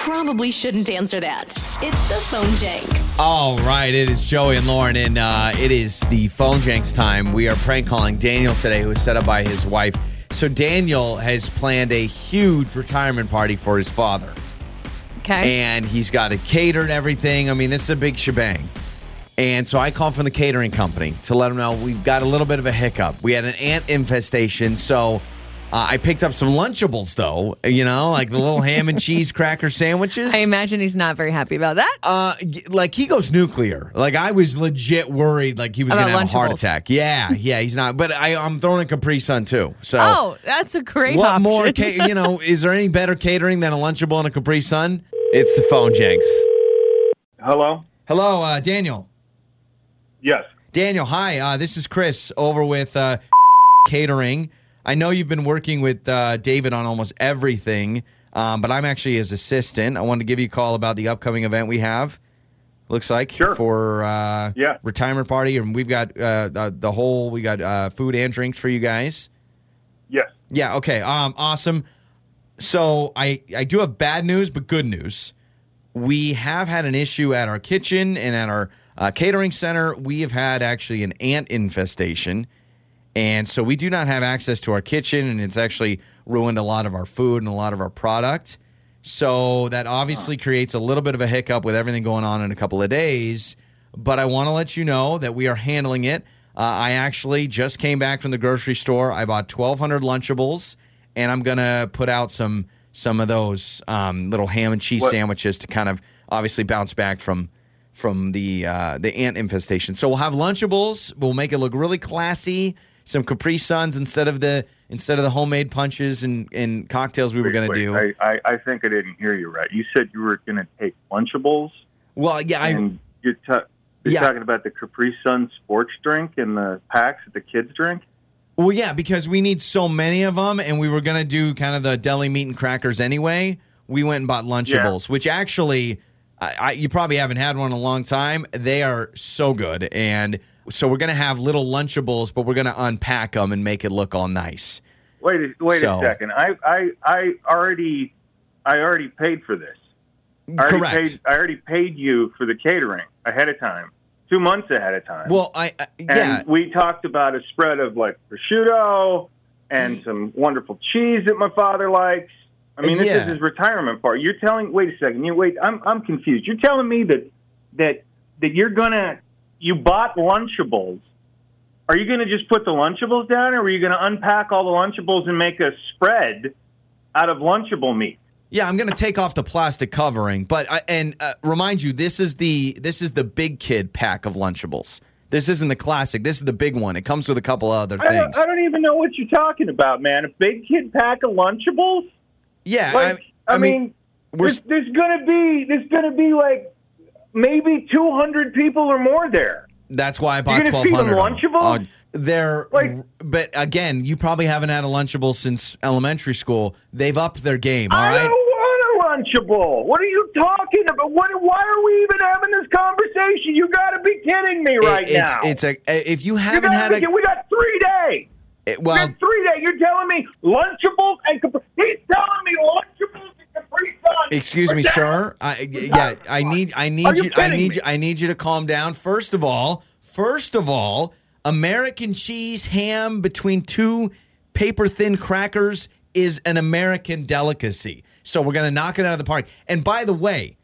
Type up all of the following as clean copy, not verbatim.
probably shouldn't answer that. It's the Phone Jenks. All right, it is Joey and Lauren, and it is the Phone Jenks time. We are prank calling Daniel today, who was set up by his wife. So Daniel has planned a huge retirement party for his father. Okay. And he's got it catered, everything. I mean, this is a big shebang. And so I called from the catering company to let them know we've got a little bit of a hiccup. We had an ant infestation, so I picked up some Lunchables, though, you know, like the little ham and cheese cracker sandwiches. I imagine he's not very happy about that. Like, he goes nuclear. Like, I was legit worried, like, he was going to have a heart attack. Yeah, he's not. But I'm throwing a Capri Sun, too. So, oh, that's a great option. What more, you know, is there any better catering than a Lunchable and a Capri Sun? It's the Phone Jenks. Hello, Daniel. Yes. Daniel, hi. This is Chris over with Catering. I know you've been working with David on almost everything, but I'm actually his assistant. I wanted to give you a call about the upcoming event we have, looks like, for retirement party. And we've got food and drinks for you guys. Yes. Yeah, okay, awesome. So I do have bad news, but good news. We have had an issue at our kitchen and at our catering center. We have had actually an ant infestation. And so we do not have access to our kitchen, and it's actually ruined a lot of our food and a lot of our product. So that obviously creates a little bit of a hiccup with everything going on in a couple of days. But I want to let you know that we are handling it. I actually just came back from the grocery store. I bought 1,200 Lunchables, and I'm going to put out some of those little ham and cheese sandwiches to kind of obviously bounce back from the ant infestation. So we'll have Lunchables. We'll make it look really classy. Some Capri Suns instead of the homemade punches and cocktails we were going to do. I think I didn't hear you right. You said you were going to take Lunchables. Well, yeah, you're talking about the Capri Sun sports drink and the packs that the kids drink. Well, yeah, because we need so many of them, and we were going to do kind of the deli meat and crackers anyway. We went and bought Lunchables, which actually you probably haven't had one in a long time. They are so good. And so we're going to have little Lunchables, but we're going to unpack them and make it look all nice. Wait a second. I already paid for this. Correct. I already paid you for the catering ahead of time, 2 months ahead of time. Well, And we talked about a spread of, like, prosciutto and some wonderful cheese that my father likes. I mean, this is his retirement party. You're telling... Wait a second. I'm confused. You're telling me that you're going to... You bought Lunchables. Are you going to just put the Lunchables down, or are you going to unpack all the Lunchables and make a spread out of Lunchable meat? Yeah, I'm going to take off the plastic covering, but remind you, this is the big kid pack of Lunchables. This isn't the classic. This is the big one. It comes with a couple other things. I don't even know what you're talking about, man. A big kid pack of Lunchables? Yeah, like, I mean there's going to be like, maybe 200 people or more there. That's why I bought 1,200. Lunchables? But again, you probably haven't had a Lunchable since elementary school. They've upped their game, all right? I don't want a Lunchable. What are you talking about? Why are we even having this conversation? You got to be kidding me right now. If you haven't had a... We got 3 days. You're telling me Lunchables and Capri... He's telling me Lunchables... Excuse me, sir. I need you to calm down. First of all, American cheese ham between two paper thin crackers is an American delicacy. So we're gonna knock it out of the park. And by the way,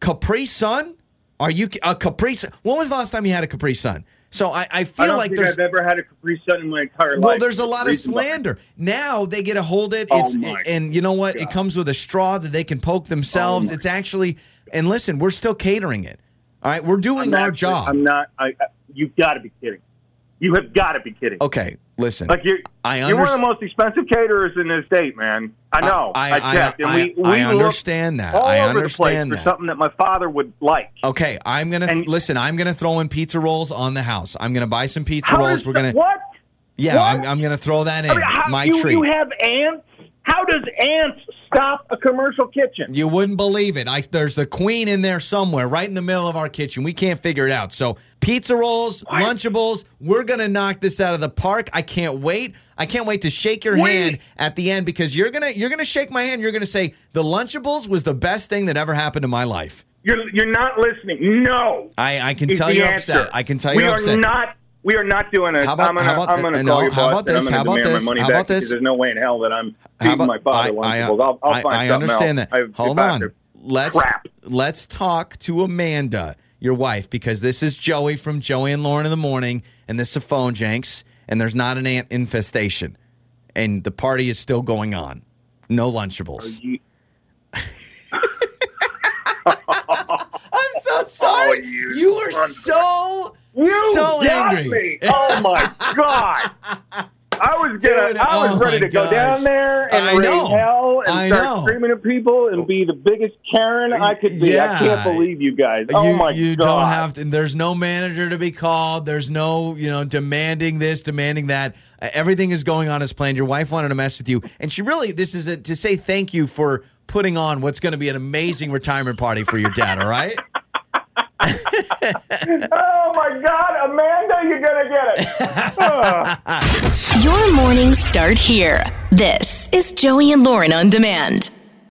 Capri Sun? Are you a Capri Sun? When was the last time you had a Capri Sun? So I don't think I've ever had a Capri Sun in my entire life. Well, there's a lot of slander. Now they get a hold of it. And you know what? God. It comes with a straw that they can poke themselves. It's actually, and listen, we're still catering it. All right, we're doing our job. You've got to be kidding. You have got to be kidding. Okay, listen. Like you're one of the most expensive caterers in the state, man. I know. I understand that. I understand that. For something that my father would like. Okay, I'm gonna listen. I'm gonna throw in pizza rolls on the house. I'm gonna buy some pizza rolls. We're gonna what? Yeah, what? I'm gonna throw that in. I mean, my treat. You have ants How does ants stop a commercial kitchen? You wouldn't believe it. There's the queen in there somewhere, right in the middle of our kitchen. We can't figure it out. So pizza rolls, what? Lunchables, we're going to knock this out of the park. I can't wait. I can't wait to shake your hand at the end, because you're gonna shake my hand. You're going to say, the Lunchables was the best thing that ever happened in my life. You're not listening. No. I can tell you're upset. I can tell you're upset. We are not doing it. I'm going to call your boss and I'm going to demand my money back. There's no way in hell that I'm feeding my father Lunchables. I'll find something else. I understand that. Hold on. Let's talk to Amanda, your wife, because this is Joey from Joey and Lauren in the Morning, and this is a Phone Jenks, and there's not an ant infestation, and the party is still going on. No Lunchables. I'm so sorry. Oh, you are so... You so got angry. Me! Oh my god! I was ready to go down there and raise hell and start screaming at people and be the biggest Karen I could be. Yeah. I can't believe you guys. Oh my god! You don't have to. There's no manager to be called. There's no demanding this, demanding that. Everything is going on as planned. Your wife wanted to mess with you, and she really to say thank you for putting on what's going to be an amazing retirement party for your dad. All right. Oh my God, Amanda, you're gonna get it. Your mornings start here. This is Joey and Lauren on Demand.